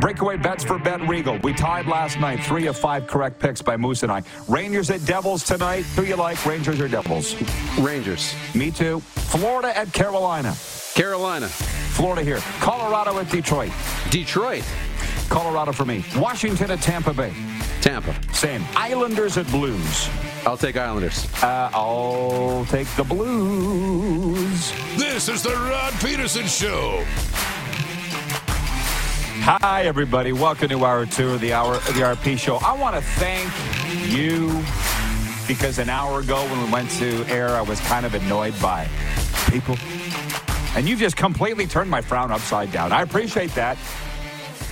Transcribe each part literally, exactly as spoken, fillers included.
Breakaway bets for Bet Regal. We tied last night. Three of five correct picks by Moose and I. Rangers at Devils tonight. Who you like, Rangers or Devils? Rangers. Me too. Florida at Carolina. Carolina. Florida here. Colorado at Detroit. Detroit. Colorado for me. Washington at Tampa Bay. Tampa. Same. Islanders at Blues. I'll take Islanders. Uh, I'll take the Blues. This is the Rod Peterson Show. Hi, everybody. Welcome to Hour two of the hour of the R P Show. I want to thank you because an hour ago when we went to air, I was kind of annoyed by people. And you've just completely turned my frown upside down. I appreciate that.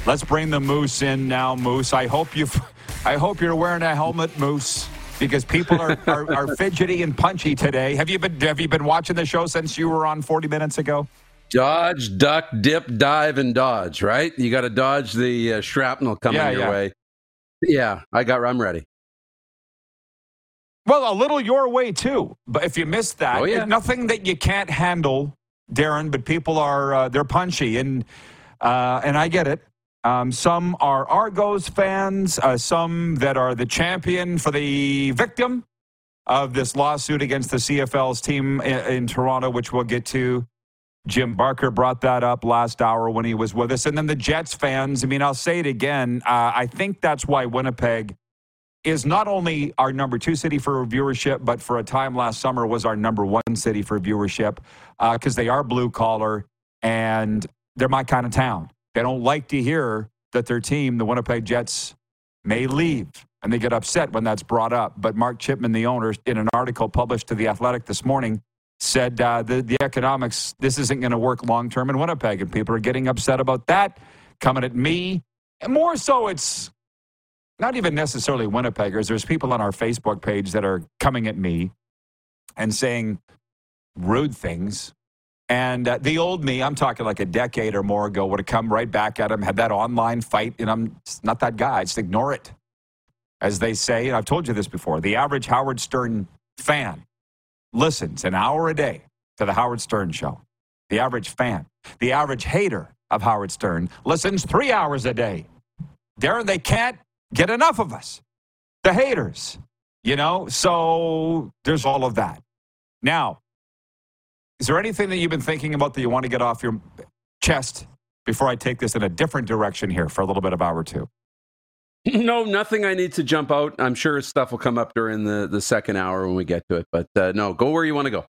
Let's bring the Moose in now, Moose. I hope, you've, I hope you're wearing a helmet, Moose, because people are, are, are fidgety and punchy today. Have you been, have you been watching the show since you were on forty minutes ago? Dodge, duck, dip, dive, and dodge, right? You got to dodge the uh, shrapnel coming yeah, your yeah. way. Yeah, I got, I'm ready. Well, a little your way, too. But if you missed that, oh, yeah. nothing that you can't handle, Darren, but people are, uh, they're punchy, and uh, and I get it. Um, some are Argos fans, uh, some that are the champion for the victim of this lawsuit against the C F L's team in, in Toronto, which we'll get to. Jim Barker brought that up last hour when he was with us. And then the Jets fans, I mean, I'll say it again. Uh, I think that's why Winnipeg is not only our number two city for viewership, but for a time last summer was our number one city for viewership because uh, they are blue collar and they're my kind of town. They don't like to hear that their team, the Winnipeg Jets, may leave. And they get upset when that's brought up. But Mark Chipman, the owner, in an article published to The Athletic this morning, said uh, the, the economics, this isn't going to work long-term in Winnipeg, and people are getting upset about that, coming at me. And more so, it's not even necessarily Winnipeggers. There's people on our Facebook page that are coming at me and saying rude things. And uh, the old me, I'm talking like a decade or more ago, would have come right back at him, had that online fight, and I'm not that guy. I just ignore it, as they say. And I've told you this before. The average Howard Stern fan listens an hour a day to the Howard Stern Show. The average fan, the average hater of Howard Stern, listens three hours a day. Darren, they can't get enough of us, the haters, you know? So there's all of that. Now, is there anything that you've been thinking about that you want to get off your chest before I take this in a different direction here for a little bit of hour two? No, nothing I need to jump out. I'm sure stuff will come up during the, the second hour when we get to it. But uh, no, go where you want to go.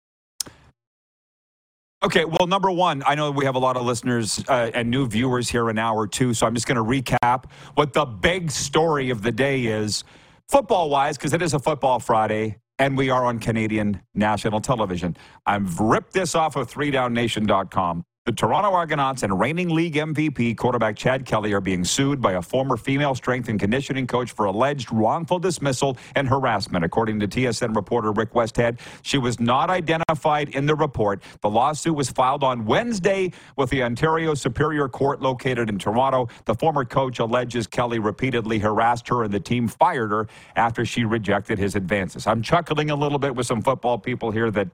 Okay, well, number one, I know we have a lot of listeners uh, and new viewers here in hour two, so I'm just going to recap what the big story of the day is, football-wise, because it is a Football Friday, and we are on Canadian national television. I've ripped this off of three down nation dot com. The Toronto Argonauts and reigning league M V P quarterback Chad Kelly are being sued by a former female strength and conditioning coach for alleged wrongful dismissal and harassment. According to T S N reporter Rick Westhead, she was not identified in the report. The lawsuit was filed on Wednesday with the Ontario Superior Court located in Toronto. The former coach alleges Kelly repeatedly harassed her and the team fired her after she rejected his advances. I'm chuckling a little bit with some football people here that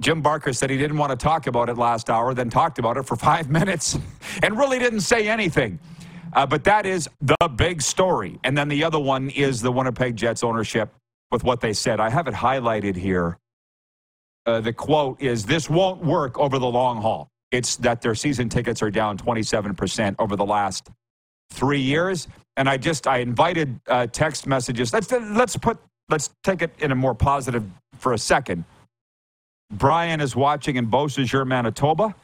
Jim Barker said he didn't want to talk about it last hour, then talked about it for five minutes and really didn't say anything. Uh, but that is the big story. And then the other one is the Winnipeg Jets ownership with what they said. I have it highlighted here. Uh, the quote is, "This won't work over the long haul." It's that their season tickets are down twenty-seven percent over the last three years. And I just, I invited uh, text messages. Let's, let's put, let's take it in a more positive for a second. Brian is watching in Beausejour, Manitoba,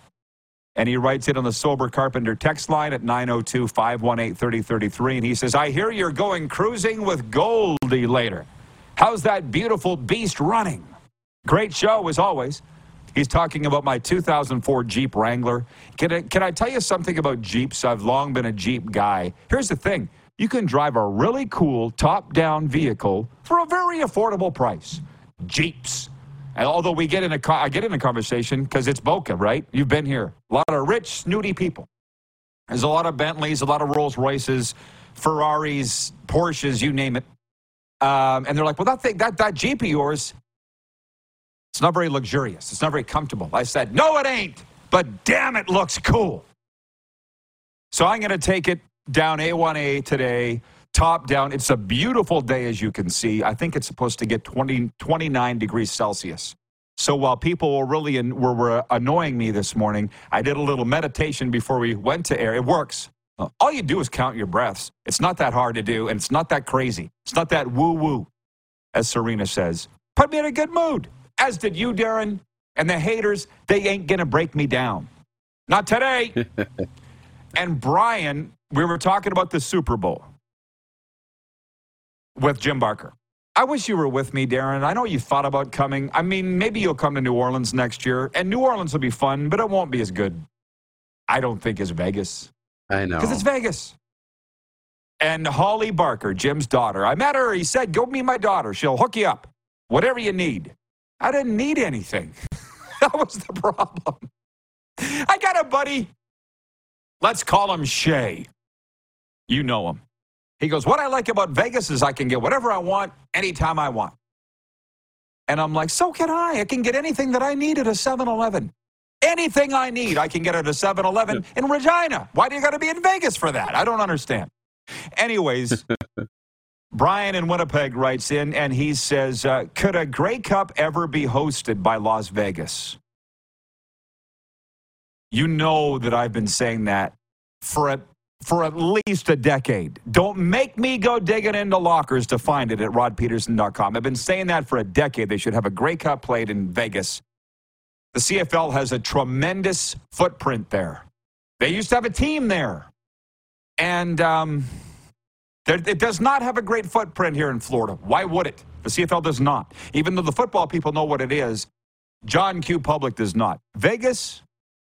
and he writes it on the Sober Carpenter text line at nine oh two, five one eight, three oh three three, and he says, "I hear you're going cruising with Goldie later. How's that beautiful beast running? Great show, as always." He's talking about my two thousand four Jeep Wrangler. Can I, can I tell you something about Jeeps? I've long been a Jeep guy. Here's the thing. You can drive a really cool top-down vehicle for a very affordable price. Jeeps. And although we get in a, I get in a conversation because it's Boca, right? You've been here. A lot of rich, snooty people. There's a lot of Bentleys, a lot of Rolls Royces, Ferraris, Porsches, you name it. Um, and they're like, "Well, that thing, that that Jeep of yours, it's not very luxurious. It's not very comfortable." I said, "No, it ain't. But damn, it looks cool." So I'm going to take it down A one A today, top down. It's a beautiful day, as you can see. I think it's supposed to get twenty, twenty-nine degrees Celsius. So while people were really in, were, were annoying me this morning, I did a little meditation before we went to air. It works. All you do is count your breaths. It's not that hard to do, and it's not that crazy. It's not that woo-woo, as Serena says. Put me in a good mood, as did you, Darren. And the haters, they ain't going to break me down. Not today. And Brian, we were talking about the Super Bowl with Jim Barker. I wish you were with me, Darren. I know you thought about coming. I mean, maybe you'll come to New Orleans next year. And New Orleans will be fun, but it won't be as good, I don't think, as Vegas. I know. Because it's Vegas. And Holly Barker, Jim's daughter. I met her. He said, go meet my daughter. She'll hook you up. Whatever you need. I didn't need anything. That was the problem. I got a buddy. Let's call him Shay. You know him. He goes, what I like about Vegas is I can get whatever I want, anytime I want. And I'm like, so can I. I can get anything that I need at a seven eleven. Anything I need, I can get at a seven eleven in Regina. Why do you got to be in Vegas for that? I don't understand. Anyways, Brian in Winnipeg writes in, and he says, uh, could a Grey Cup ever be hosted by Las Vegas? You know that I've been saying that for a for at least a decade. Don't make me go digging into lockers to find it at rod peterson dot com. I've been saying that for a decade. They should have a Grey Cup played in Vegas. The C F L has a tremendous footprint there. They used to have a team there. And um, there, it does not have a great footprint here in Florida. Why would it? The C F L does not. Even though the football people know what it is, John Q. Public does not. Vegas,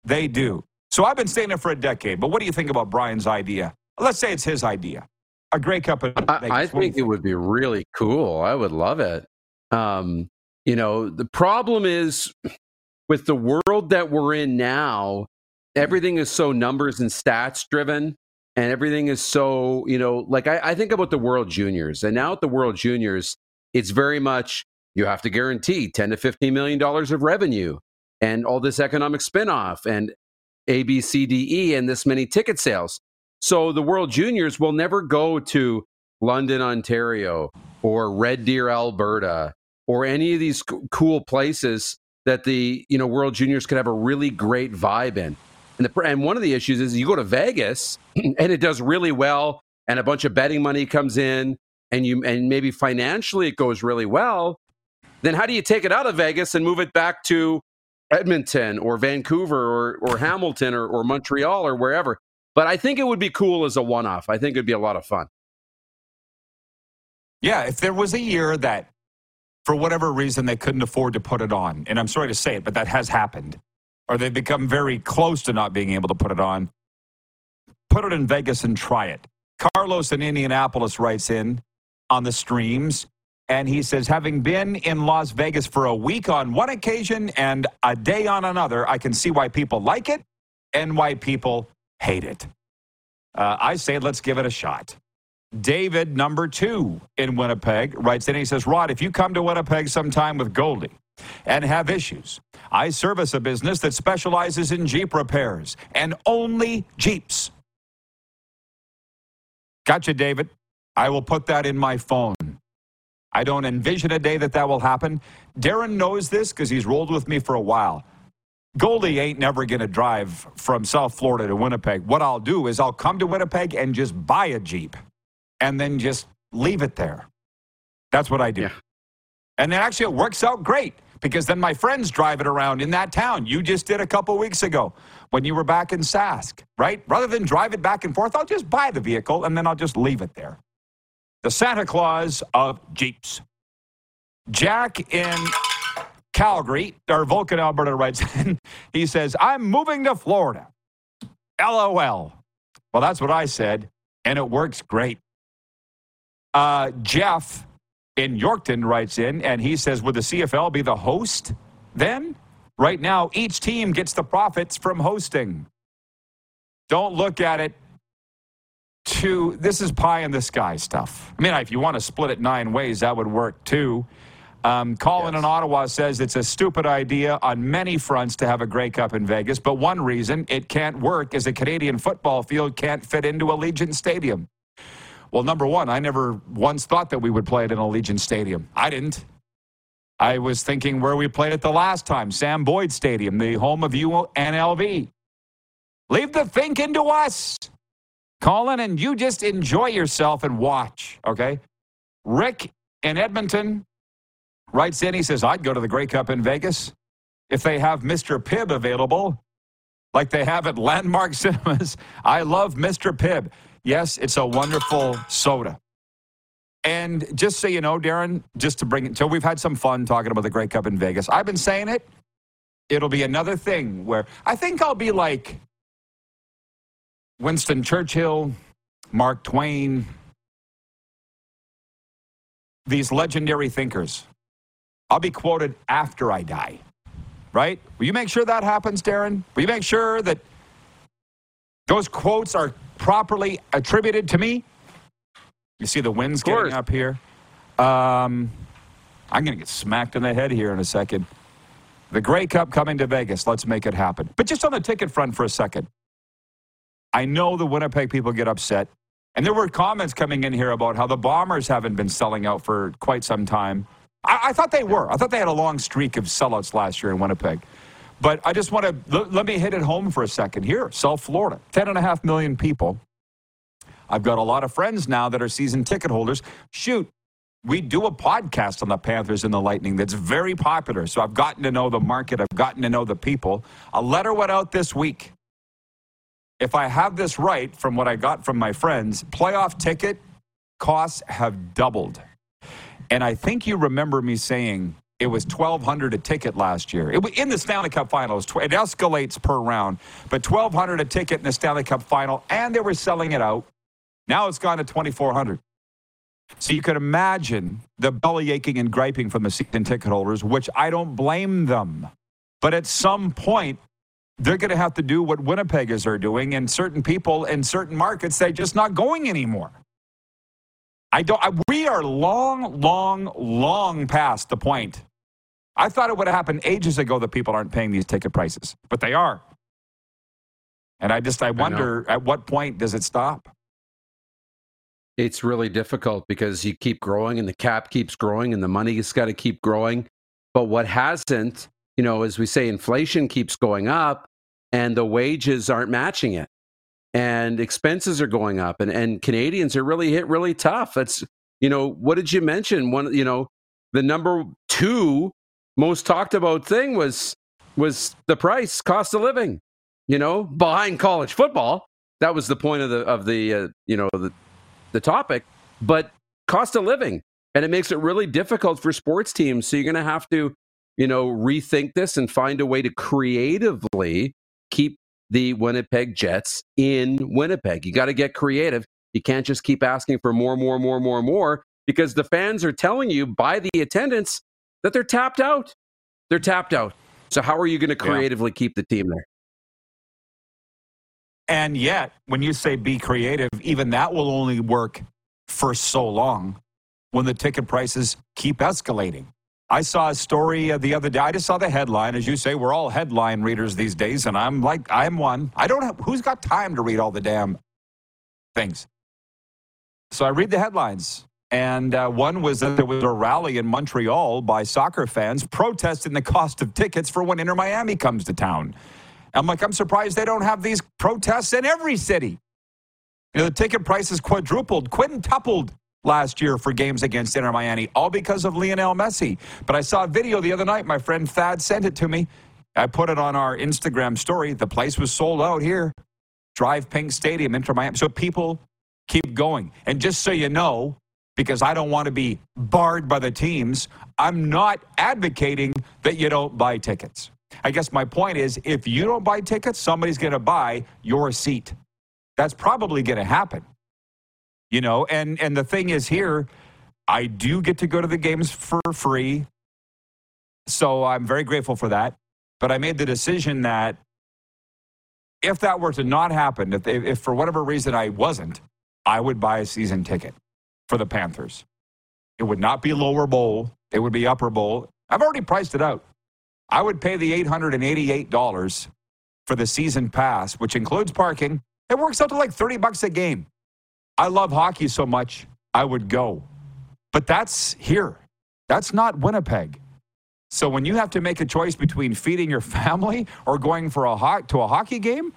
they do. So I've been saying it for a decade, but what do you think about Brian's idea? Let's say it's his idea. A Grey Cup. I, I think it would be really cool. I would love it. Um, you know, the problem is with the world that we're in now, everything is so numbers and stats driven, and everything is so, you know, like I, I think about the World Juniors, and now at the World Juniors, it's very much you have to guarantee ten to fifteen million dollars of revenue and all this economic spinoff and A, B, C, D, E, and this many ticket sales. So the World Juniors will never go to London, Ontario, or Red Deer, Alberta, or any of these co- cool places that the, you know, World Juniors could have a really great vibe in. And, the, and one of the issues is you go to Vegas, and it does really well, and a bunch of betting money comes in, and you and maybe financially it goes really well. Then how do you take it out of Vegas and move it back to Edmonton or Vancouver or, or Hamilton or, or Montreal or wherever? But I think it would be cool as a one-off. I think it'd be a lot of fun. Yeah, if there was a year that for whatever reason they couldn't afford to put it on, and I'm sorry to say it, but that has happened, or they've become very close to not being able to put it on, put it in Vegas and try it. Carlos in Indianapolis writes in on the streams, and he says, having been in Las Vegas for a week on one occasion and a day on another, I can see why people like it and why people hate it. Uh, I say, let's give it a shot. David, number two in Winnipeg, writes in, he says, Rod, if you come to Winnipeg sometime with Goldie and have issues, I service a business that specializes in Jeep repairs and only Jeeps. Gotcha, David. I will put that in my phone. I don't envision a day that that will happen. Darren knows this because he's rolled with me for a while. Goldie ain't never going to drive from South Florida to Winnipeg. What I'll do is I'll come to Winnipeg and just buy a Jeep and then just leave it there. That's what I do. Yeah. And then actually it works out great because then my friends drive it around in that town. You just did a couple weeks ago when you were back in Sask, right? Rather than drive it back and forth, I'll just buy the vehicle and then I'll just leave it there. The Santa Claus of Jeeps. Jack in Calgary, or Vulcan, Alberta, writes in. He says, I'm moving to Florida. LOL. Well, that's what I said, and it works great. Uh, Jeff in Yorkton writes in, and he says, would the C F L be the host then? Right now, each team gets the profits from hosting. Don't look at it. Two, this is pie in the sky stuff. I mean, if you want to split it nine ways, that would work too. Um, Colin yes. in Ottawa says it's a stupid idea on many fronts to have a Grey Cup in Vegas, but one reason it can't work is a Canadian football field can't fit into Allegiant Stadium. Well, number one, I never once thought that we would play at an Allegiant Stadium. I didn't. I was thinking where we played it the last time, Sam Boyd Stadium, the home of U N L V. Leave the thinking to us, Colin, and you just enjoy yourself and watch, okay? Rick in Edmonton writes in, he says, I'd go to the Grey Cup in Vegas if they have Mister Pibb available, like they have at Landmark Cinemas. I love Mister Pibb. Yes, it's a wonderful soda. And just so you know, Darren, just to bring it, so we've had some fun talking about the Grey Cup in Vegas. I've been saying it. It'll be another thing where I think I'll be like Winston Churchill, Mark Twain, these legendary thinkers. I'll be quoted after I die, right? Will you make sure that happens, Darren? Will you make sure that those quotes are properly attributed to me? You see the wind's getting up here. Um, I'm going to get smacked in the head here in a second. The Grey Cup coming to Vegas. Let's make it happen. But just on the ticket front for a second. I know the Winnipeg people get upset. And there were comments coming in here about how the Bombers haven't been selling out for quite some time. I, I thought they were. I thought they had a long streak of sellouts last year in Winnipeg. But I just want to, l- let me hit it home for a second. Here, South Florida, ten and a half million people. I've got a lot of friends now that are season ticket holders. Shoot, we do a podcast on the Panthers and the Lightning that's very popular. So I've gotten to know the market. I've gotten to know the people. A letter went out this week. If I have this right from what I got from my friends, playoff ticket costs have doubled. And I think you remember me saying it was twelve hundred dollars a ticket last year. It, in the Stanley Cup Finals, it escalates per round, but twelve hundred dollars a ticket in the Stanley Cup Final, and they were selling it out. Now it's gone to twenty-four hundred dollars. So you can imagine the belly aching and griping from the season ticket holders, which I don't blame them. But at some point, they're going to have to do what Winnipeggers are doing, and certain people in certain markets, they're just not going anymore. I don't. I, we are long, long, long past the point. I thought it would have happened ages ago that people aren't paying these ticket prices, but they are. And I just, I wonder, I at what point does it stop? It's really difficult because you keep growing and the cap keeps growing and the money has got to keep growing. But what hasn't, you know, as we say, inflation keeps going up and the wages aren't matching it. And expenses are going up, and, and Canadians are really hit really tough. That's, you know, what did you mention? One, you know, the number two most talked about thing was was the price, cost of living, you know, behind college football. That was the point of the of the uh, you know, the the topic, but cost of living, and it makes it really difficult for sports teams. So you're going to have to, you know, rethink this and find a way to creatively keep the Winnipeg Jets in Winnipeg. You got to get creative. You can't just keep asking for more, more, more, more, more, because the fans are telling you by the attendance that they're tapped out. They're tapped out. So how are you going to creatively yeah. keep the team there? And yet, when you say be creative, even that will only work for so long when the ticket prices keep escalating. I saw a story the other day. I just saw the headline. As you say, we're all headline readers these days, and I'm like, I'm one. I don't have, who's got time to read all the damn things? So I read the headlines, and uh, one was that there was a rally in Montreal by soccer fans protesting the cost of tickets for when Inter Miami comes to town. I'm like, I'm surprised they don't have these protests in every city. You know, the ticket prices quadrupled, quintupled last year for games against Inter Miami, all because of Lionel Messi. But I saw a video the other night. My friend Thad sent it to me. I put it on our Instagram story. The place was sold out here. Drive Pink Stadium, Inter Miami. So people keep going. And just so you know, because I don't want to be barred by the teams, I'm not advocating that you don't buy tickets. I guess my point is, if you don't buy tickets, somebody's going to buy your seat. That's probably going to happen. You know, and, and the thing is here, I do get to go to the games for free. So I'm very grateful for that. But I made the decision that if that were to not happen, if, they, if for whatever reason I wasn't, I would buy a season ticket for the Panthers. It would not be lower bowl. It would be upper bowl. I've already priced it out. I would pay the eight hundred eighty-eight dollars for the season pass, which includes parking. It works out to like thirty bucks a game. I love hockey so much, I would go. But that's here. That's not Winnipeg. So when you have to make a choice between feeding your family or going for a hot to a hockey game,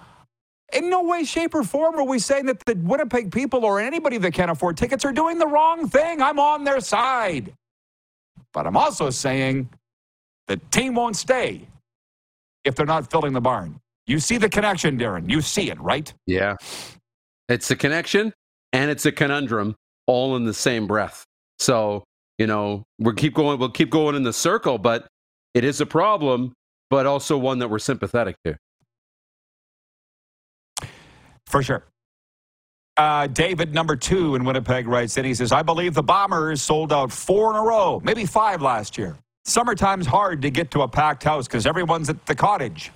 in no way, shape, or form are we saying that the Winnipeg people or anybody that can't afford tickets are doing the wrong thing. I'm on their side. But I'm also saying the team won't stay if they're not filling the barn. You see the connection, Darren. You see it, right? Yeah. It's a connection and it's a conundrum all in the same breath. So, you know, we'll keep going, we'll keep going in the circle, but it is a problem, but also one that we're sympathetic to. For sure. Uh, David, number two in Winnipeg, writes in. He says, I believe the Bombers sold out four in a row, maybe five last year. Summertime's hard to get to a packed house because everyone's at the cottage.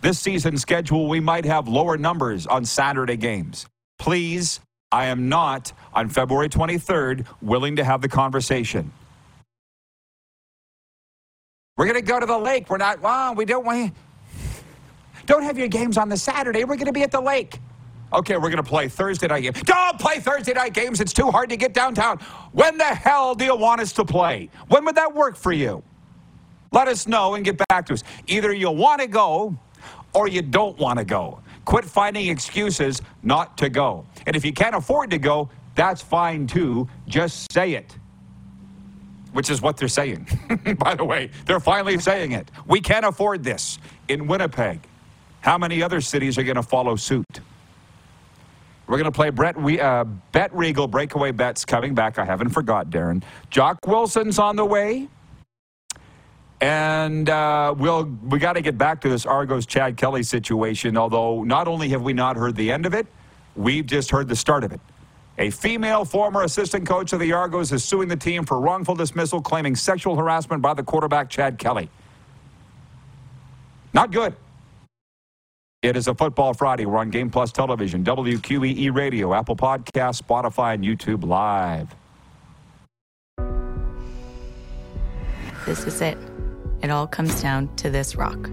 This season's schedule, we might have lower numbers on Saturday games. Please, I am not, on February twenty-third, willing to have the conversation. We're going to go to the lake. We're not, well, we don't want Don't have your games on the Saturday. We're going to be at the lake. Okay, we're going to play Thursday night games. Don't play Thursday night games. It's too hard to get downtown. When the hell do you want us to play? When would that work for you? Let us know and get back to us. Either you want to go or you don't want to go. Quit finding excuses not to go. And if you can't afford to go, that's fine too. Just say it. Which is what they're saying. By the way, they're finally saying it. We can't afford this in Winnipeg. How many other cities are going to follow suit? We're going to play Brett we, uh, Bet Regal breakaway bets coming back. I haven't forgot, Darren. Jock Wilson's on the way. And uh, we'll, we got to get back to this Argos Chad Kelly situation, although not only have we not heard the end of it, we've just heard the start of it. A female former assistant coach of the Argos is suing the team for wrongful dismissal, claiming sexual harassment by the quarterback Chad Kelly. Not good. It is a Football Friday. We're on Game Plus Television, W Q E E Radio, Apple Podcasts, Spotify, and YouTube Live. This is it. It all comes down to this rock.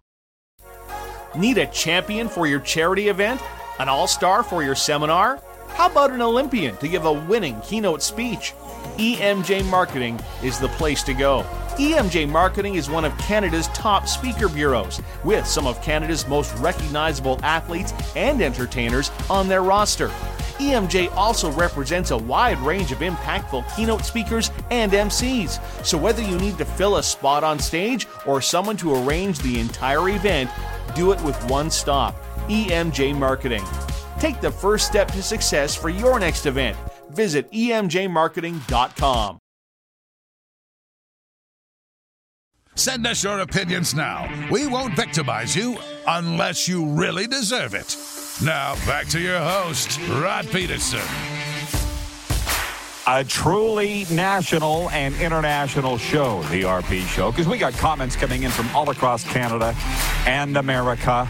Need a champion for your charity event? An all-star for your seminar? How about an Olympian to give a winning keynote speech? E M J Marketing is the place to go. E M J Marketing is one of Canada's top speaker bureaus, with some of Canada's most recognizable athletes and entertainers on their roster. E M J also represents a wide range of impactful keynote speakers and M Cs, so whether you need to fill a spot on stage or someone to arrange the entire event, do it with one stop, E M J Marketing. Take the first step to success for your next event. Visit E M J marketing dot com. Send us your opinions now. We won't victimize you unless you really deserve it. Now, back to your host, Rod Peterson. A truly national and international show, the R P Show, because we got comments coming in from all across Canada and America.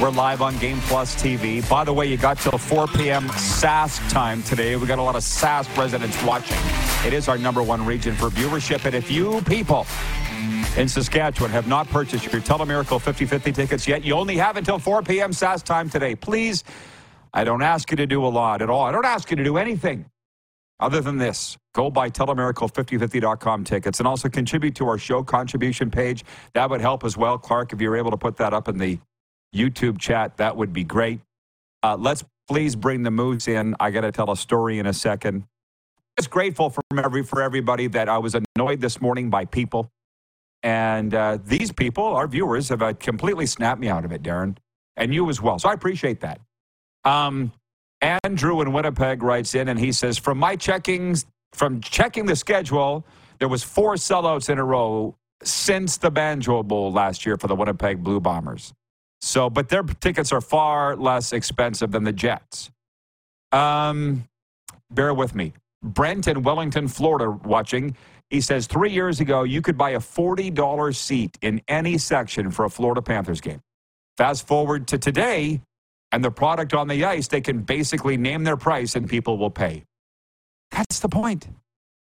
We're live on Game Plus T V. By the way, you got till four p.m. S A S K time today. We got a lot of S A S K residents watching. It is our number one region for viewership. And if you people in Saskatchewan have not purchased your Telemiracle fifty fifty tickets yet, you only have until four p.m. S A S K time today. Please, I don't ask you to do a lot at all. I don't ask you to do anything other than this. Go buy Telemiracle fifty fifty dot com tickets and also contribute to our show contribution page. That would help as well. Clark, if you're able to put that up in the YouTube chat, that would be great. Uh, let's please bring the Moose in. I got to tell a story in a second. Just grateful for, every, for everybody that I was annoyed this morning by people. And uh, these people, our viewers, have uh, completely snapped me out of it, Darren. And you as well. So I appreciate that. Um, Andrew in Winnipeg writes in and he says, from my checkings, from checking the schedule, there was four sellouts in a row since the Banjo Bowl last year for the Winnipeg Blue Bombers. So, but their tickets are far less expensive than the Jets. Um, bear with me. Brent in Wellington, Florida, watching. He says, three years ago, you could buy a forty dollars seat in any section for a Florida Panthers game. Fast forward to today, and the product on the ice, they can basically name their price and people will pay. That's the point.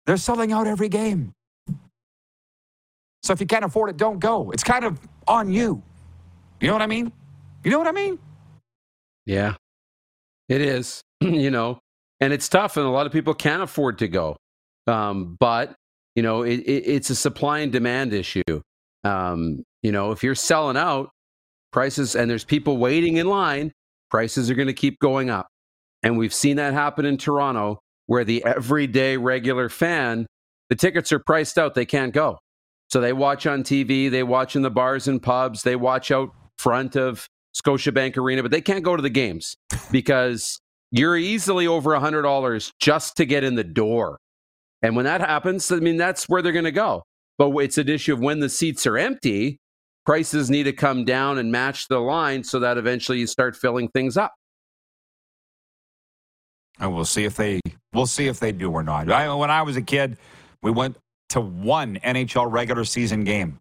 They're selling out every game. So if you can't afford it, don't go. It's kind of on you. You know what I mean? You know what I mean? Yeah, it is, you know, and it's tough and a lot of people can't afford to go. Um, but, you know, it, it, it's a supply and demand issue. Um, you know, if you're selling out prices and there's people waiting in line, prices are going to keep going up. And we've seen that happen in Toronto where the everyday regular fan, the tickets are priced out. They can't go. So they watch on T V, they watch in the bars and pubs, they watch out front of Scotiabank Arena, but they can't go to the games because you're easily over one hundred dollars just to get in the door. And when that happens, I mean, that's where they're going to go. But it's an issue of when the seats are empty, prices need to come down and match the line so that eventually you start filling things up. And we'll see if they, we'll see if they do or not. I, when I was a kid, we went to one N H L regular season game.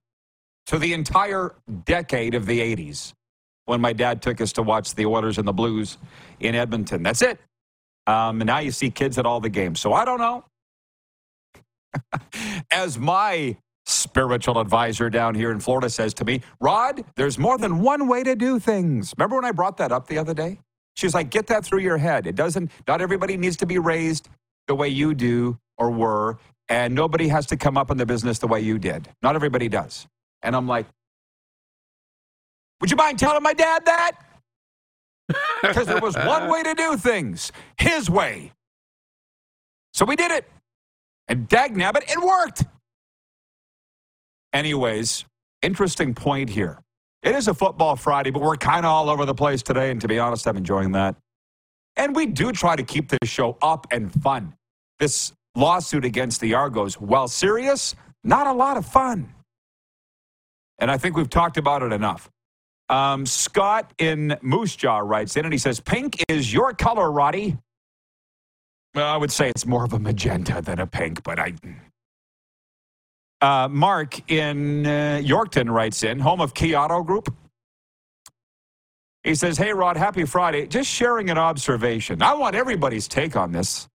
To the entire decade of the eighties, when my dad took us to watch the Oilers and the Blues in Edmonton. That's it. Um, and now you see kids at all the games. So I don't know. As my spiritual advisor down here in Florida says to me, Rod, there's more than one way to do things. Remember when I brought that up the other day? She was like, get that through your head. It doesn't, not everybody needs to be raised the way you do or were, and nobody has to come up in the business the way you did. Not everybody does. And I'm like, would you mind telling my dad that? Because there was one way to do things, his way. So we did it. And dagnabbit, it worked. Anyways, interesting point here. It is a football Friday, but we're kind of all over the place today. And to be honest, I'm enjoying that. And we do try to keep this show up and fun. This lawsuit against the Argos, while serious, not a lot of fun. And I think we've talked about it enough. Um, Scott in Moose Jaw writes in and he says, pink is your color, Roddy. Well, I would say it's more of a magenta than a pink, but I... Uh, Mark in uh, Yorkton writes in, home of Key Auto Group. He says, hey, Rod, happy Friday. Just sharing an observation. I want everybody's take on this.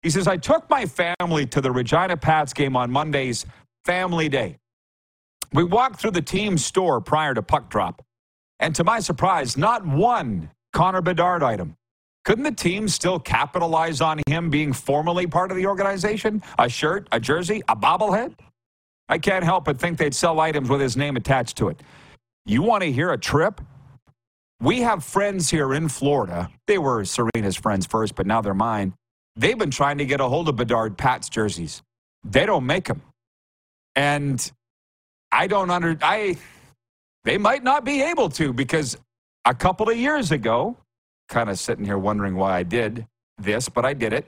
He says, I took my family to the Regina Pats game on Monday's family day. We walked through the team store prior to puck drop, and to my surprise, not one Connor Bedard item. Couldn't the team still capitalize on him being formally part of the organization? A shirt, a jersey, a bobblehead? I can't help but think they'd sell items with his name attached to it. You want to hear a trip? We have friends here in Florida. They were Serena's friends first, but now they're mine. They've been trying to get a hold of Bedard Pat's jerseys. They don't make them. And I don't under... I. They might not be able to, because a couple of years ago, kind of sitting here wondering why I did this, but I did it.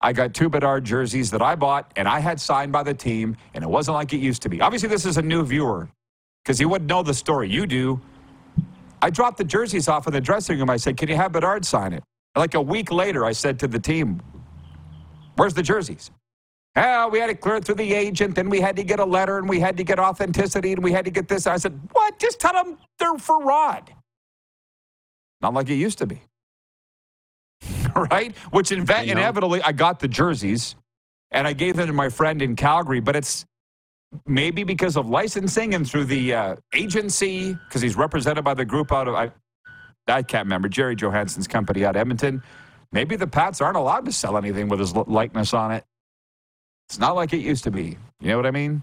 I got two Bedard jerseys that I bought, and I had signed by the team, and it wasn't like it used to be. Obviously, this is a new viewer, because he wouldn't know the story. You do. I dropped the jerseys off in the dressing room. I said, can you have Bedard sign it? Like a week later, I said to the team, where's the jerseys? Oh, we had to clear it through the agent, then we had to get a letter, and we had to get authenticity, and we had to get this. I said, what? Just tell them they're for Rod. Not like it used to be, right? Which inve- inevitably, I got the jerseys, and I gave them to my friend in Calgary, but it's maybe because of licensing and through the uh, agency, because he's represented by the group out of, I, I can't remember, Jerry Johansson's company out of Edmonton. Maybe the Pats aren't allowed to sell anything with his likeness on it. It's not like it used to be. You know what I mean?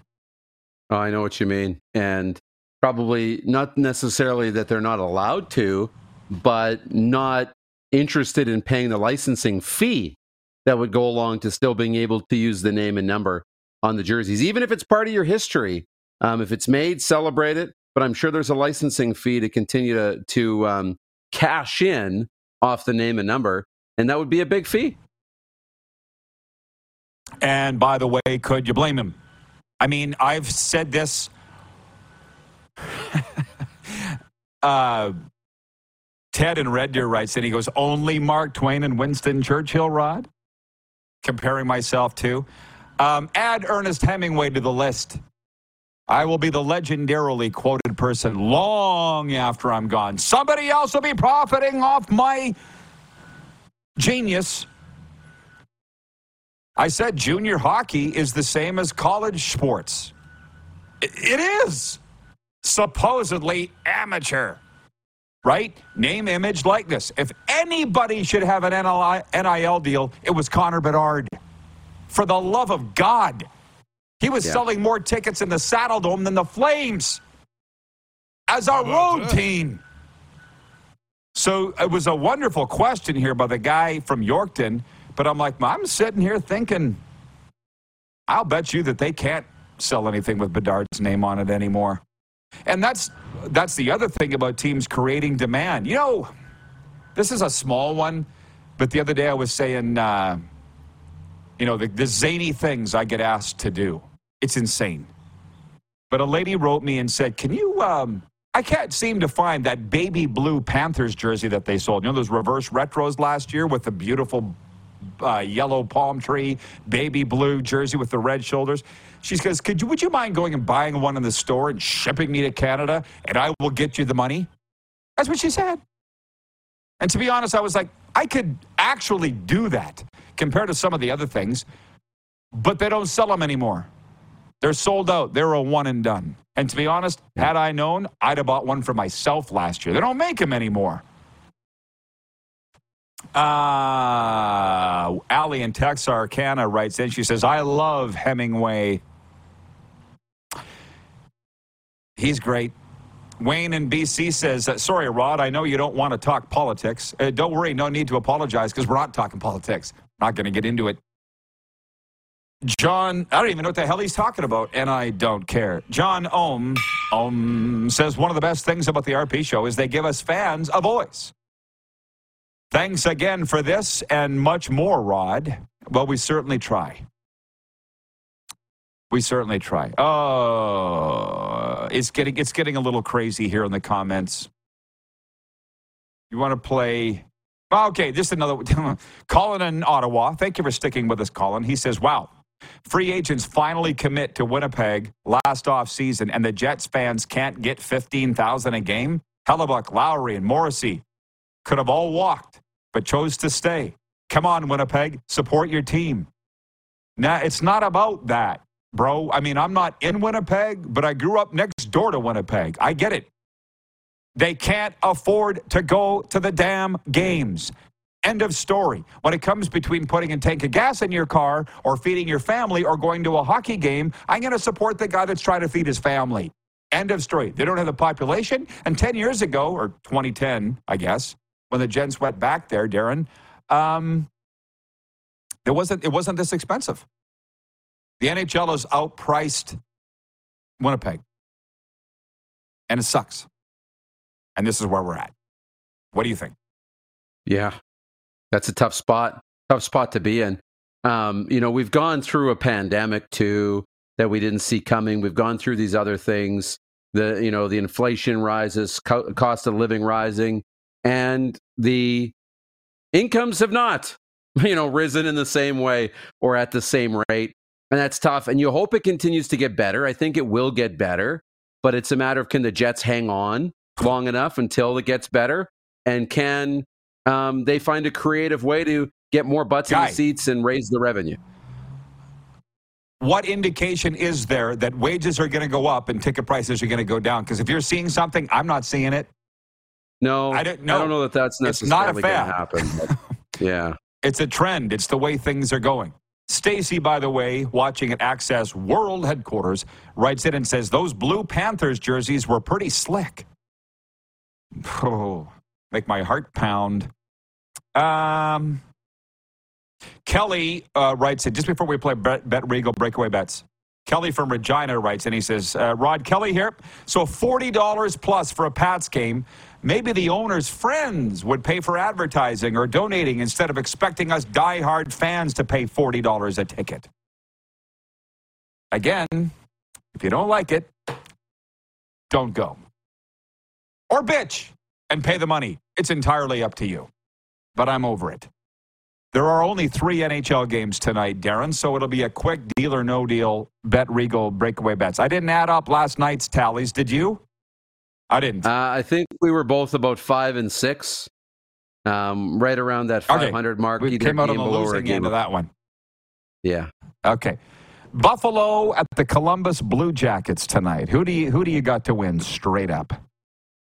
Oh, I know what you mean. And probably not necessarily that they're not allowed to, but not interested in paying the licensing fee that would go along to still being able to use the name and number on the jerseys, even if it's part of your history. Um, if it's made, celebrate it. But I'm sure there's a licensing fee to continue to, to um, cash in off the name and number, and that would be a big fee. And by the way, could you blame him? I mean, I've said this... uh, Ted in Red Deer writes in, he goes, only Mark Twain and Winston Churchill, Rod? Comparing myself to. Um, add Ernest Hemingway to the list. I will be the legendarily quoted person long after I'm gone. Somebody else will be profiting off my genius. I said junior hockey is the same as college sports. It is. Supposedly amateur. Right? Name, image, likeness. If anybody should have an N I L deal, it was Connor Bedard. For the love of God. He was yeah. selling more tickets in the Saddle Dome than the Flames as our road that? team. So it was a wonderful question here by the guy from Yorkton. But I'm like, I'm sitting here thinking, I'll bet you that they can't sell anything with Bedard's name on it anymore. And that's that's the other thing about teams creating demand. You know, this is a small one, but the other day I was saying, uh, you know, the, the zany things I get asked to do. It's insane. But a lady wrote me and said, can you, um, I can't seem to find that baby blue Panthers jersey that they sold. You know, those reverse retros last year with the beautiful uh, yellow palm tree, baby blue jersey with the red shoulders. She says, "Could you? Would you mind going and buying one in the store and shipping me to Canada, and I will get you the money?" That's what she said. And to be honest, I was like, I could actually do that compared to some of the other things, but they don't sell them anymore. They're sold out. They're a one and done. And to be honest, had I known, I'd have bought one for myself last year. They don't make them anymore. Uh, Allie in Texarkana writes in, she says, I love Hemingway. He's great. Wayne in B C says, sorry, Rod, I know you don't want to talk politics. Uh, don't worry, no need to apologize because we're not talking politics. Not going to get into it. John, I don't even know what the hell he's talking about, and I don't care. John Ohm, Ohm says, one of the best things about the R P show is they give us fans a voice. Thanks again for this and much more, Rod. Well, we certainly try. We certainly try. Oh, it's getting it's getting a little crazy here in the comments. You want to play? Oh, okay, just another one. Colin in Ottawa. Thank you for sticking with us, Colin. He says, wow, free agents finally commit to Winnipeg last offseason, and the Jets fans can't get fifteen thousand dollars a game? Hellebuck, Lowry, and Morrissey could have all walked, but chose to stay. Come on, Winnipeg, support your team. Now, it's not about that, bro. I mean, I'm not in Winnipeg, but I grew up next door to Winnipeg. I get it. They can't afford to go to the damn games. End of story. When it comes between putting a tank of gas in your car or feeding your family or going to a hockey game, I'm going to support the guy that's trying to feed his family. End of story. They don't have the population. And ten years ago, or twenty ten, I guess, when the Jets went back there, Darren, um, there wasn't, it wasn't this expensive. The N H L has outpriced Winnipeg. And it sucks. And this is where we're at. What do you think? Yeah. That's a tough spot, tough spot to be in. Um, you know, we've gone through a pandemic too that we didn't see coming. We've gone through these other things, the, you know, the inflation rises, co- cost of living rising, and the incomes have not, you know, risen in the same way or at the same rate. And that's tough. And you hope it continues to get better. I think it will get better, but it's a matter of, can the Jets hang on long enough until it gets better? And can Um, they find a creative way to get more butts Guy, in the seats and raise the revenue. What indication is there that wages are going to go up and ticket prices are going to go down? Because if you're seeing something, I'm not seeing it. No, I don't know, I don't know that that's necessarily going to happen. But, yeah. It's a trend. It's the way things are going. Stacy, by the way, watching at Access World Headquarters, writes in and says, those Blue Panthers jerseys were pretty slick. Oh. Make my heart pound. Um, Kelly uh, writes it just before we play Bet, Bet Regal breakaway bets. Kelly from Regina writes, and he says, uh, Rod Kelly here. So forty dollars plus for a Pats game. Maybe the owner's friends would pay for advertising or donating instead of expecting us diehard fans to pay forty dollars a ticket. Again, if you don't like it, don't go. Or bitch. And pay the money. It's entirely up to you. But I'm over it. There are only three N H L games tonight, Darren, so it'll be a quick deal or no deal Bet Regal breakaway bets. I didn't add up last night's tallies, did you? I didn't. Uh, I think we were both about five and six, um, right around that five hundred okay. mark. We came out on the losing end of that one. Yeah. Okay. Buffalo at the Columbus Blue Jackets tonight. Who do you, who do you got to win straight up?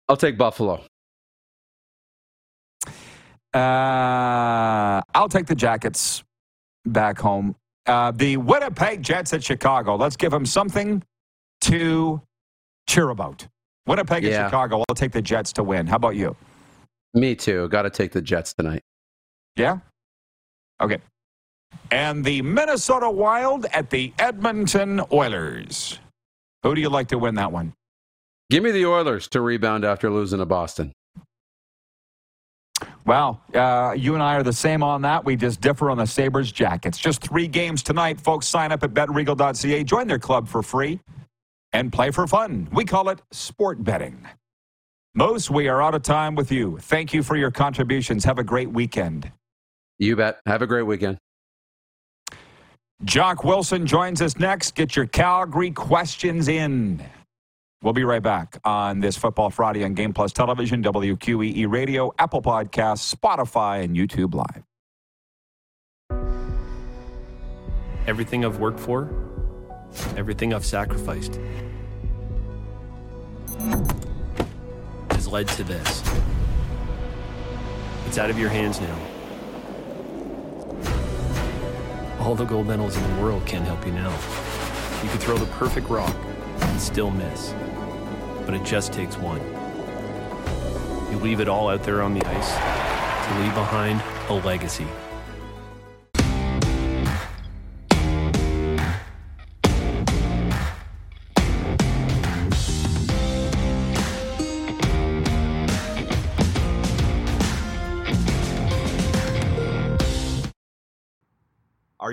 I'll take Buffalo. Uh, I'll take the Jackets back home. Uh, the Winnipeg Jets at Chicago. Let's give them something to cheer about. Winnipeg yeah. and Chicago. I'll take the Jets to win. How about you? Me too. Got to take the Jets tonight. Yeah? Okay. And the Minnesota Wild at the Edmonton Oilers. Who do you like to win that one? Give me the Oilers to rebound after losing to Boston. Wow, uh, you and I are the same on that. We just differ on the Sabres Jackets. Just three games tonight, folks. Sign up at bet regal dot c a. Join their club for free and play for fun. We call it sport betting. Moose, we are out of time with you. Thank you for your contributions. Have a great weekend. You bet. Have a great weekend. Jock Wilson joins us next. Get your Calgary questions in. We'll be right back on this Football Friday on Game Plus Television, W Q E E Radio, Apple Podcasts, Spotify, and YouTube Live. Everything I've worked for, everything I've sacrificed has led to this. It's out of your hands now. All the gold medals in the world can't help you now. You could throw the perfect rock and still miss. But it just takes one. You leave it all out there on the ice to leave behind a legacy. Are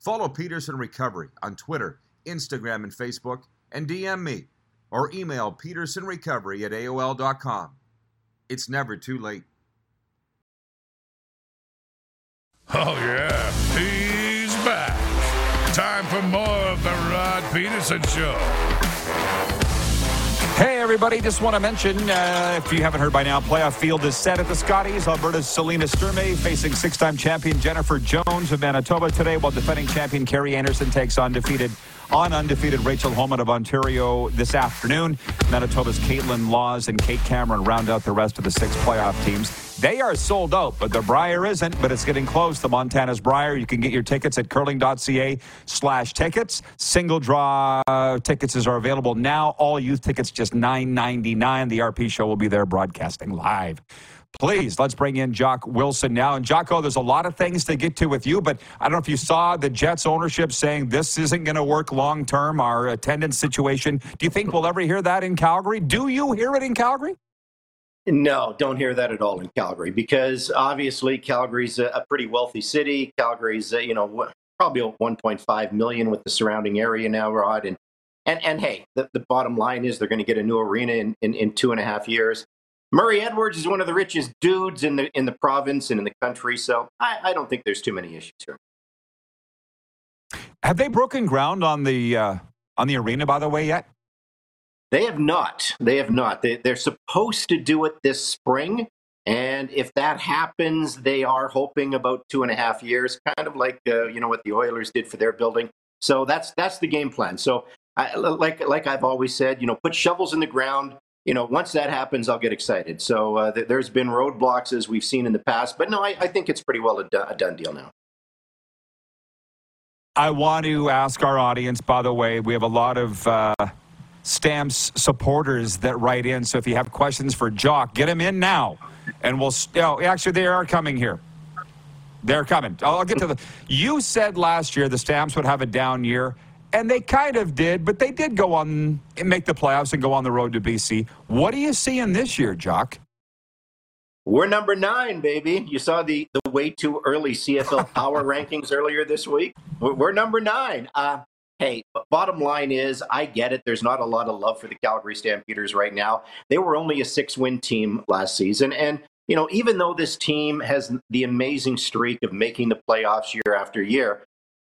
Follow Peterson Recovery on Twitter, Instagram, and Facebook, and D M me or email petersonrecovery at A O L dot com. It's never too late. Oh, yeah, he's back. Time for more of the Rod Peterson Show. Hey, everybody, just want to mention, uh, if you haven't heard by now, playoff field is set at the Scotties. Alberta's Selena Sturmey facing six-time champion Jennifer Jones of Manitoba today, while defending champion Carrie Anderson takes on defeated on undefeated Rachel Holman of Ontario this afternoon. Manitoba's Caitlin Laws and Kate Cameron round out the rest of the six playoff teams. They are sold out, but the Briar isn't, but it's getting close. The Montana's Briar. You can get your tickets at curling.ca slash tickets. Single draw tickets are available now. All youth tickets, just nine ninety-nine. The R P show will be there broadcasting live. Please, let's bring in Jock Wilson now. And, Jocko, there's a lot of things to get to with you, but I don't know if you saw the Jets ownership saying this isn't going to work long term, our attendance situation. Do you think we'll ever hear that in Calgary? Do you hear it in Calgary? No, don't hear that at all in Calgary, because obviously Calgary's a, a pretty wealthy city. Calgary's, a, you know, probably one point five million with the surrounding area now, Rod. And, and, and hey, the, the bottom line is they're going to get a new arena in, in, in two and a half years. Murray Edwards is one of the richest dudes in the in the province and in the country, so I, I don't think there's too many issues here. Have they broken ground on the uh, on the arena, by the way, yet? They have not. They have not. They, they're supposed to do it this spring, and if that happens, they are hoping about two and a half years, kind of like uh, you know what the Oilers did for their building. So that's that's the game plan. So I, like like I've always said, you know, put shovels in the ground. You know, once that happens, I'll get excited. So uh, th- there's been roadblocks as we've seen in the past, but no, I, I think it's pretty well a, do- a done deal now. I want to ask our audience, by the way, we have a lot of uh, Stamps supporters that write in. So if you have questions for Jock, get them in now. And we'll, st- oh, actually, they are coming here. They're coming. I'll get to the, you said last year the Stamps would have a down year. And they kind of did, but they did go on and make the playoffs and go on the road to B C. What are you seeing this year, Jock? We're number nine, baby. You saw the, the way too early C F L power rankings earlier this week. We're, we're number nine. Uh, hey, bottom line is, I get it. There's not a lot of love for the Calgary Stampeders right now. They were only a six-win team last season. And, you know, even though this team has the amazing streak of making the playoffs year after year,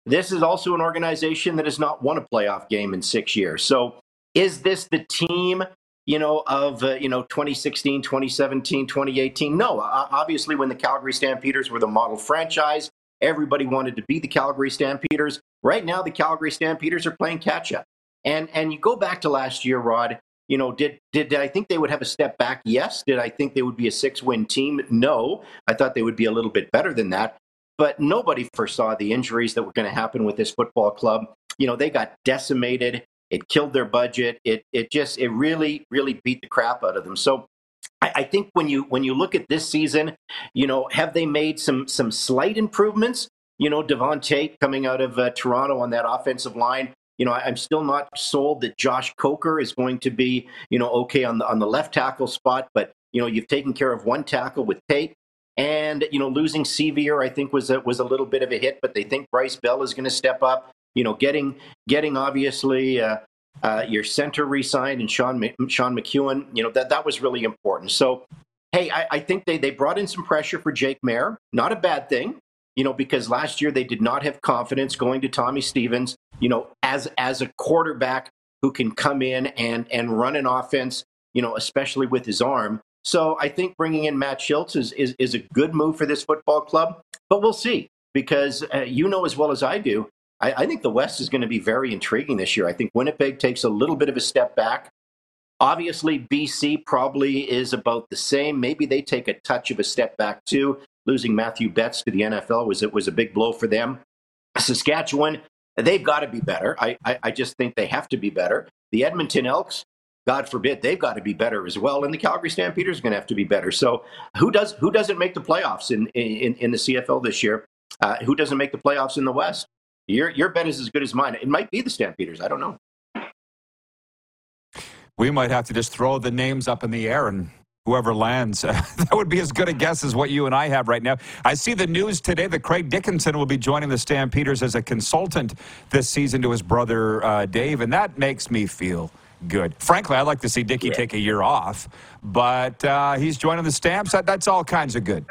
this is also an organization that has not won a playoff game in six years. So is this the team, you know, of, uh, you know, twenty sixteen, twenty seventeen, twenty eighteen? No. Uh, obviously, when the Calgary Stampeders were the model franchise, everybody wanted to be the Calgary Stampeders. Right now, the Calgary Stampeders are playing catch-up. And and you go back to last year, Rod, you know, did, did did I think they would have a step back? Yes. Did I think they would be a six-win team? No. I thought they would be a little bit better than that. But nobody foresaw the injuries that were going to happen with this football club. You know, they got decimated. It killed their budget. It it just it really, really beat the crap out of them. So I, I think when you when you look at this season, you know, have they made some some slight improvements? You know, Devon Tate coming out of uh, Toronto on that offensive line. You know, I, I'm still not sold that Josh Coker is going to be, you know, okay on the on the left tackle spot. But, you know, you've taken care of one tackle with Tate. And, you know, losing Sevier, I think, was a, was a little bit of a hit, but they think Bryce Bell is going to step up. You know, getting, getting obviously uh, uh, your center re-signed and Sean Sean McEwen, you know, that, that was really important. So, hey, I, I think they, they brought in some pressure for Jake Mayer. Not a bad thing, you know, because last year they did not have confidence going to Tommy Stevens, you know, as as a quarterback who can come in and and run an offense, you know, especially with his arm. So I think bringing in Matt Schiltz is, is, is a good move for this football club, but we'll see, because uh, you know as well as I do, I, I think the West is going to be very intriguing this year. I think Winnipeg takes a little bit of a step back. Obviously, B C probably is about the same. Maybe they take a touch of a step back too. Losing Matthew Betts to the N F L was it was a big blow for them. Saskatchewan, they've got to be better. I, I, I just think they have to be better. The Edmonton Elks, God forbid, they've got to be better as well, and the Calgary Stampeders are going to have to be better. So, who does who doesn't make the playoffs in in, in the C F L this year? Uh, who doesn't make the playoffs in the West? Your your bet is as good as mine. It might be the Stampeders. I don't know. We might have to just throw the names up in the air and whoever lands. That would be as good a guess as what you and I have right now. I see the news today that Craig Dickinson will be joining the Stampeders as a consultant this season to his brother uh, Dave, and that makes me feel good. Frankly, I'd like to see Dickie yeah. take a year off, but uh, he's joining the Stamps. That, that's all kinds of good.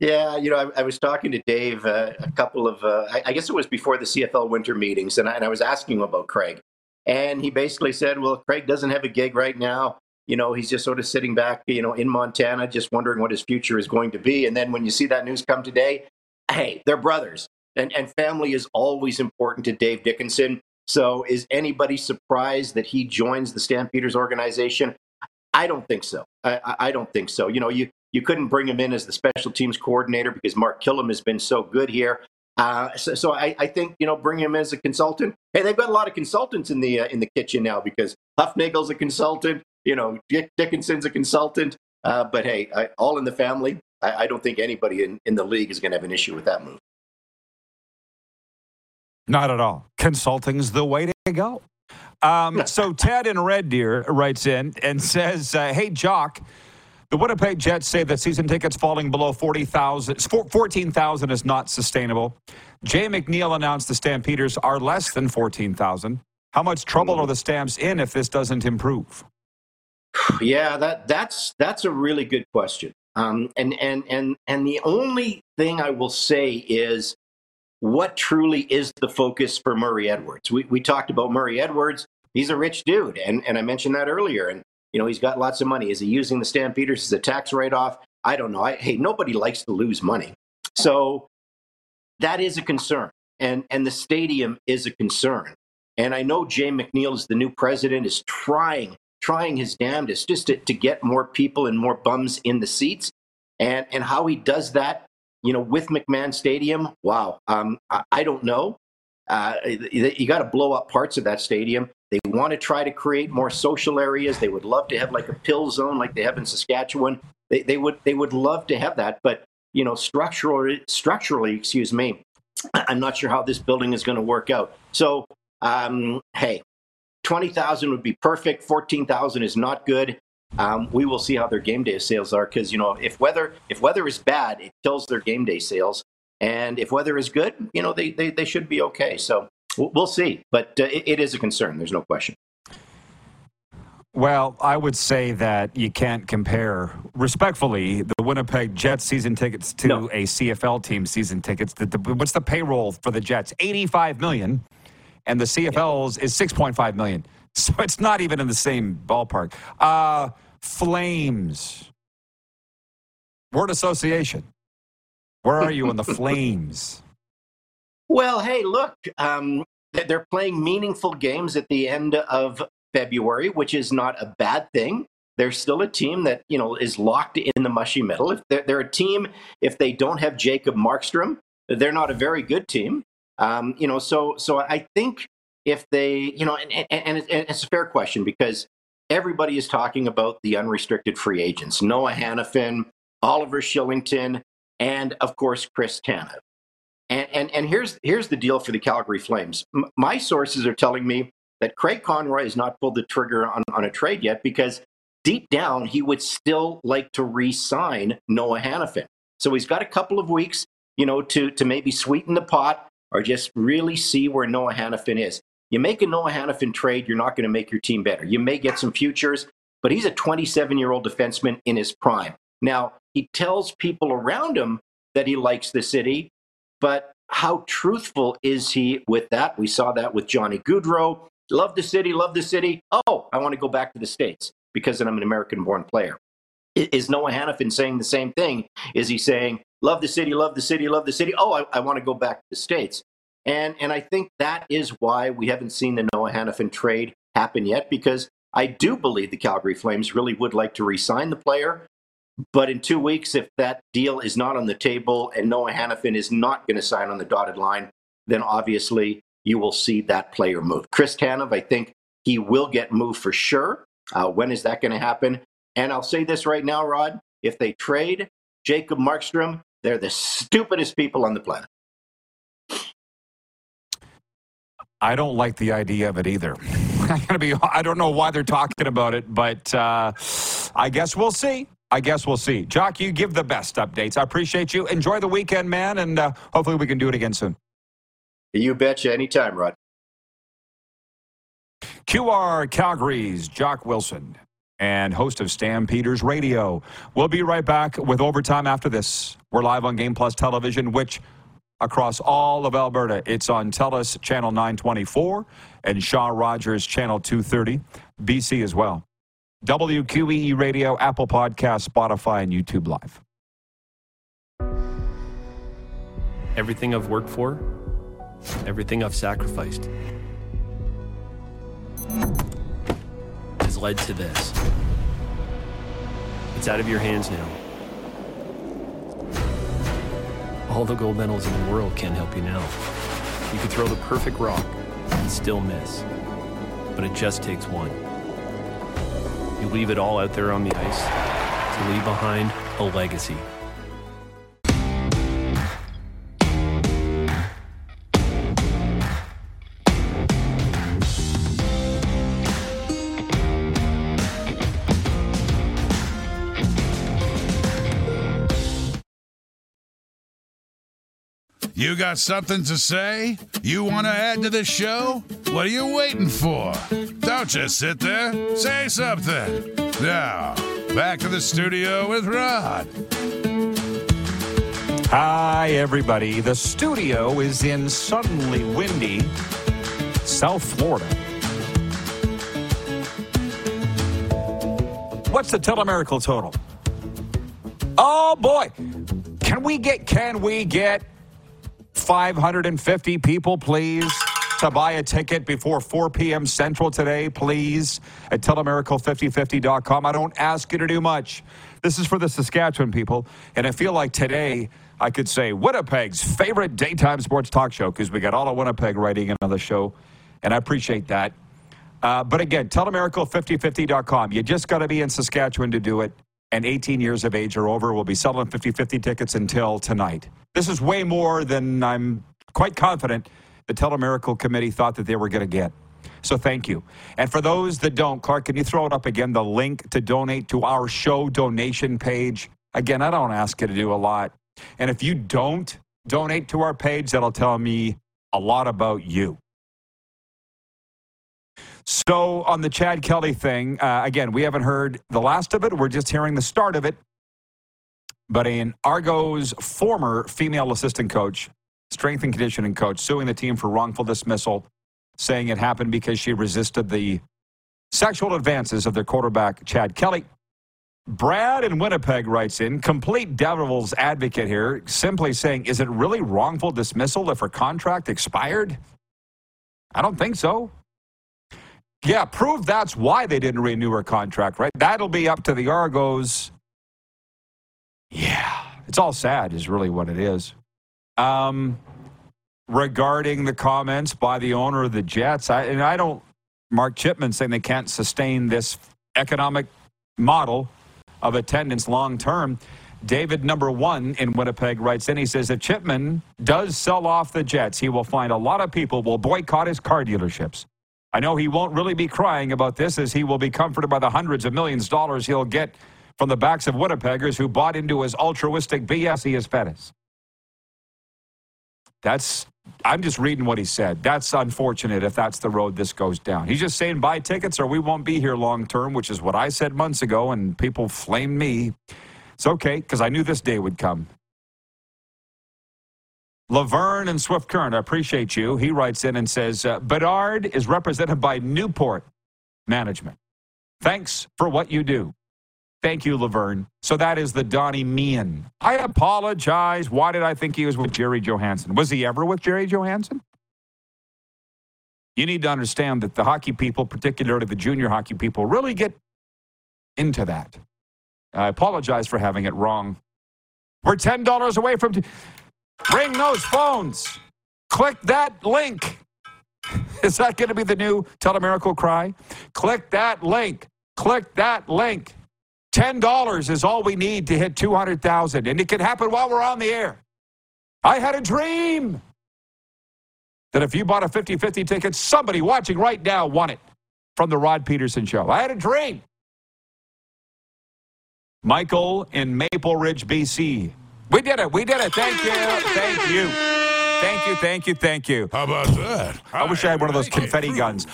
Yeah, you know, I, I was talking to Dave uh, a couple of, uh, I, I guess it was before the C F L winter meetings, and I, and I was asking him about Craig. And he basically said, well, Craig doesn't have a gig right now. You know, he's just sort of sitting back, you know, in Montana, just wondering what his future is going to be. And then when you see that news come today, hey, they're brothers. And, and family is always important to Dave Dickinson. So is anybody surprised that he joins the Stampeders organization? I don't think so. I, I don't think so. You know, you, you couldn't bring him in as the special teams coordinator because Mark Killam has been so good here. Uh, so so I, I think, you know, bring him as a consultant. Hey, they've got a lot of consultants in the uh, in the kitchen now because Huffnagel's a consultant, you know, Dick Dickinson's a consultant. Uh, but, hey, I, all in the family. I, I don't think anybody in, in the league is going to have an issue with that move. Not at all. Consulting's the way to go. Um, so Ted in Red Deer writes in and says, uh, hey, Jock, the Winnipeg Jets say that season tickets falling below forty thousand, fourteen thousand is not sustainable. Jay McNeil announced the Stampeders are less than fourteen thousand. How much trouble are the Stamps in if this doesn't improve? Yeah, that that's that's a really good question. Um, and and and and the only thing I will say is, what truly is the focus for Murray Edwards? We we talked about Murray Edwards. He's a rich dude, and and I mentioned that earlier. And you know, he's got lots of money. Is he using the Stampeders as a tax write-off? I don't know. I, hey, nobody likes to lose money. So that is a concern. And and the stadium is a concern. And I know Jay McNeil is the new president, is trying, trying his damnedest just to, to get more people and more bums in the seats. And and how he does that, you know, with McMahon Stadium, wow, um, I, I don't know. Uh, you you got to blow up parts of that stadium. They want to try to create more social areas. They would love to have like a pill zone like they have in Saskatchewan. They, they would they would love to have that. But, you know, structurally, structurally, excuse me, I'm not sure how this building is going to work out. So, um, hey, twenty thousand would be perfect. fourteen thousand is not good. Um, we will see how their game day sales are because, you know, if weather if weather is bad, it kills their game day sales. And if weather is good, you know, they, they, they should be okay. So we'll see. But uh, it, it is a concern. There's no question. Well, I would say that you can't compare, respectfully, the Winnipeg Jets season tickets to no. a C F L team season tickets. The, the, what's the payroll for the Jets? eighty-five million dollars. And the C F L's yeah. is six point five million dollars. So it's not even in the same ballpark. Uh, Flames. Word association. Where are you in the Flames? Well, hey, look, um, they're playing meaningful games at the end of February, which is not a bad thing. They're still a team that, you know, is locked in the mushy middle. If they're, they're a team, if they don't have Jacob Markstrom, they're not a very good team. Um, you know, so so I think if they, you know, and, and, and it's a fair question because everybody is talking about the unrestricted free agents, Noah Hanifin, Oliver Shillington, and, of course, Chris Tanev. And, and and here's here's the deal for the Calgary Flames. M- my sources are telling me that Craig Conroy has not pulled the trigger on, on a trade yet because deep down he would still like to re-sign Noah Hanifin. So he's got a couple of weeks, you know, to, to maybe sweeten the pot or just really see where Noah Hanifin is. You make a Noah Hanifin trade, you're not going to make your team better. You may get some futures, but he's a twenty-seven-year-old defenseman in his prime. Now, he tells people around him that he likes the city, but how truthful is he with that? We saw that with Johnny Gaudreau. Love the city, love the city. Oh, I want to go back to the States because then I'm an American-born player. Is Noah Hanifin saying the same thing? Is he saying, love the city, love the city, love the city? Oh, I, I want to go back to the States. And, and I think that is why we haven't seen the Noah Hanifin trade happen yet, because I do believe the Calgary Flames really would like to re-sign the player. But in two weeks, if that deal is not on the table and Noah Hanifin is not going to sign on the dotted line, then obviously you will see that player move. Chris Tanev, I think he will get moved for sure. Uh, when is that going to happen? And I'll say this right now, Rod, if they trade Jacob Markstrom, they're the stupidest people on the planet. I don't like the idea of it either. I'm gonna be, I don't know why they're talking about it, but uh, I guess we'll see. I guess we'll see. Jock, you give the best updates. I appreciate you. Enjoy the weekend, man, and uh, hopefully we can do it again soon. You betcha. Anytime, Rod. Q R Calgary's Jock Wilson and host of Stampeders Radio. We'll be right back with Overtime after this. We're live on Game Plus Television, which across all of Alberta, it's on TELUS Channel nine twenty-four and Shaw Rogers Channel two thirty, B C as well. W Q E E Radio, Apple Podcasts, Spotify, and YouTube Live. Everything I've worked for, everything I've sacrificed has led to this. It's out of your hands now. All the gold medals in the world can't help you now. You could throw the perfect rock and still miss, but it just takes one. You leave it all out there on the ice to leave behind a legacy. You got something to say? You want to add to the show? What are you waiting for? Don't just sit there. Say something. Now, back to the studio with Rod. Hi, everybody. The studio is in suddenly windy South Florida. What's the Telemiracle total? Oh, boy. Can we get, can we get... five hundred fifty people, please, to buy a ticket before four p.m. Central today, please, at telemiracle fifty fifty dot com. I don't ask you to do much. This is for the Saskatchewan people, and I feel like today I could say Winnipeg's favorite daytime sports talk show, because we got all of Winnipeg writing another show, and I appreciate that. Uh, but again, telemiracle fifty fifty dot com. You just got to be in Saskatchewan to do it, and eighteen years of age or over. Will be selling fifty fifty tickets until tonight. This is way more than I'm quite confident the Telemiracle Committee thought that they were going to get. So thank you. And for those that don't, Clark, can you throw it up again, the link to donate to our show donation page? Again, I don't ask you to do a lot. And if you don't donate to our page, that'll tell me a lot about you. So on the Chad Kelly thing, uh, again, we haven't heard the last of it. We're just hearing the start of it. But in Argo's former female assistant coach, strength and conditioning coach, suing the team for wrongful dismissal, saying it happened because she resisted the sexual advances of their quarterback, Chad Kelly. Brad in Winnipeg writes in, complete devil's advocate here, simply saying, is it really wrongful dismissal if her contract expired? I don't think so. Yeah, prove that's why they didn't renew her contract, right? That'll be up to the Argos. Yeah, it's all sad is really what it is. Um, regarding the comments by the owner of the Jets, I, and I don't, Mark Chipman saying they can't sustain this economic model of attendance long term. David, number one in Winnipeg, writes in, he says, if Chipman does sell off the Jets, he will find a lot of people will boycott his car dealerships. I know he won't really be crying about this, as he will be comforted by the hundreds of millions of dollars he'll get from the backs of Winnipeggers who bought into his altruistic B S he has fed us. That's, I'm just reading what he said. That's unfortunate if that's the road this goes down. He's just saying buy tickets or we won't be here long term, which is what I said months ago, and people flamed me. It's okay, because I knew this day would come. Laverne and Swift Current, I appreciate you. He writes in and says, uh, Bedard is represented by Newport Management. Thanks for what you do. Thank you, Laverne. So that is the Donnie Meehan. I apologize. Why did I think he was with Jerry Johansson? Was he ever with Jerry Johansson? You need to understand that the hockey people, particularly the junior hockey people, really get into that. I apologize for having it wrong. We're ten dollars away from... T- Ring those phones. Click that link. Is that going to be the new Telemiracle cry? Click that link. Click that link. ten dollars is all we need to hit two hundred thousand, and it can happen while we're on the air. I had a dream that if you bought a fifty fifty ticket, somebody watching right now won it from the Rod Peterson Show. I had a dream. Michael in Maple Ridge, B C, we did it. We did it. Thank you. Thank you. Thank you. Thank you. Thank you. How about that? I wish I had one of those confetti guns.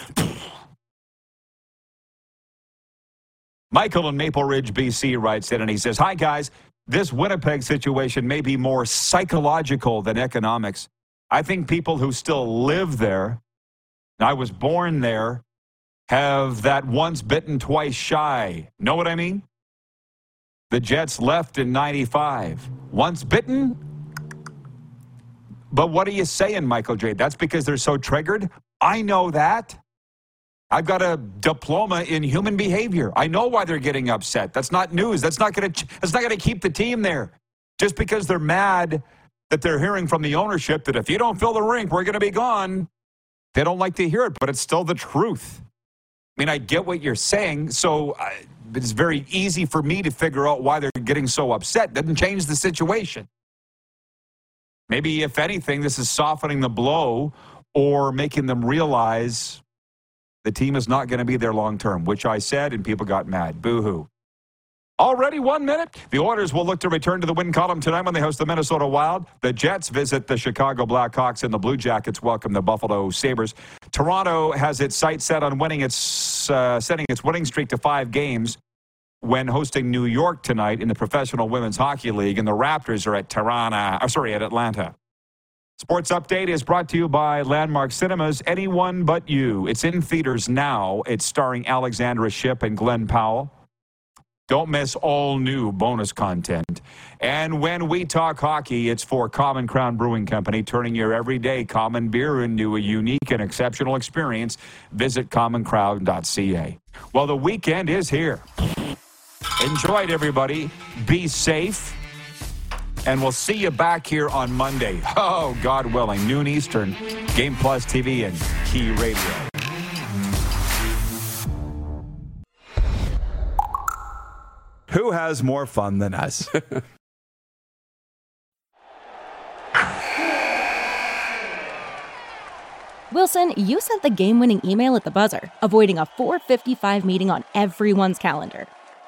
Michael in Maple Ridge, B C writes in and he says, hi, guys. This Winnipeg situation may be more psychological than economics. I think people who still live there, and I was born there, have that once bitten, twice shy. Know what I mean? The Jets left in ninety-five. Once bitten? But what are you saying, Michael J? That's because they're so triggered? I know that. I've got a diploma in human behavior. I know why they're getting upset. That's not news. That's not going to that's not going to keep the team there. Just because they're mad that they're hearing from the ownership that if you don't fill the rink, we're going to be gone. They don't like to hear it, but it's still the truth. I mean, I get what you're saying, so I, it's very easy for me to figure out why they're getting so upset. Doesn't change the situation. Maybe, if anything, this is softening the blow or making them realize the team is not going to be there long term, which I said, and people got mad. Boo-hoo. Already one minute. The Oilers will look to return to the win column tonight when they host the Minnesota Wild. The Jets visit the Chicago Blackhawks, and the Blue Jackets welcome the Buffalo Sabres. Toronto has its sights set on winning its, uh, setting its winning streak to five games when hosting New York tonight in the Professional Women's Hockey League, and the Raptors are at Toronto, or sorry, at Atlanta. Sports Update is brought to you by Landmark Cinemas, Anyone But You. It's in theaters now. It's starring Alexandra Shipp and Glenn Powell. Don't miss all new bonus content. And when we talk hockey, it's for Common Crown Brewing Company, turning your everyday common beer into a unique and exceptional experience. Visit common crown dot c a. Well, the weekend is here. Enjoy it, everybody. Be safe. And we'll see you back here on Monday. Oh, God willing, noon Eastern, Game Plus T V and Key Radio. Who has more fun than us? Wilson, you sent the game-winning email at the buzzer, avoiding a four fifty-five meeting on everyone's calendar.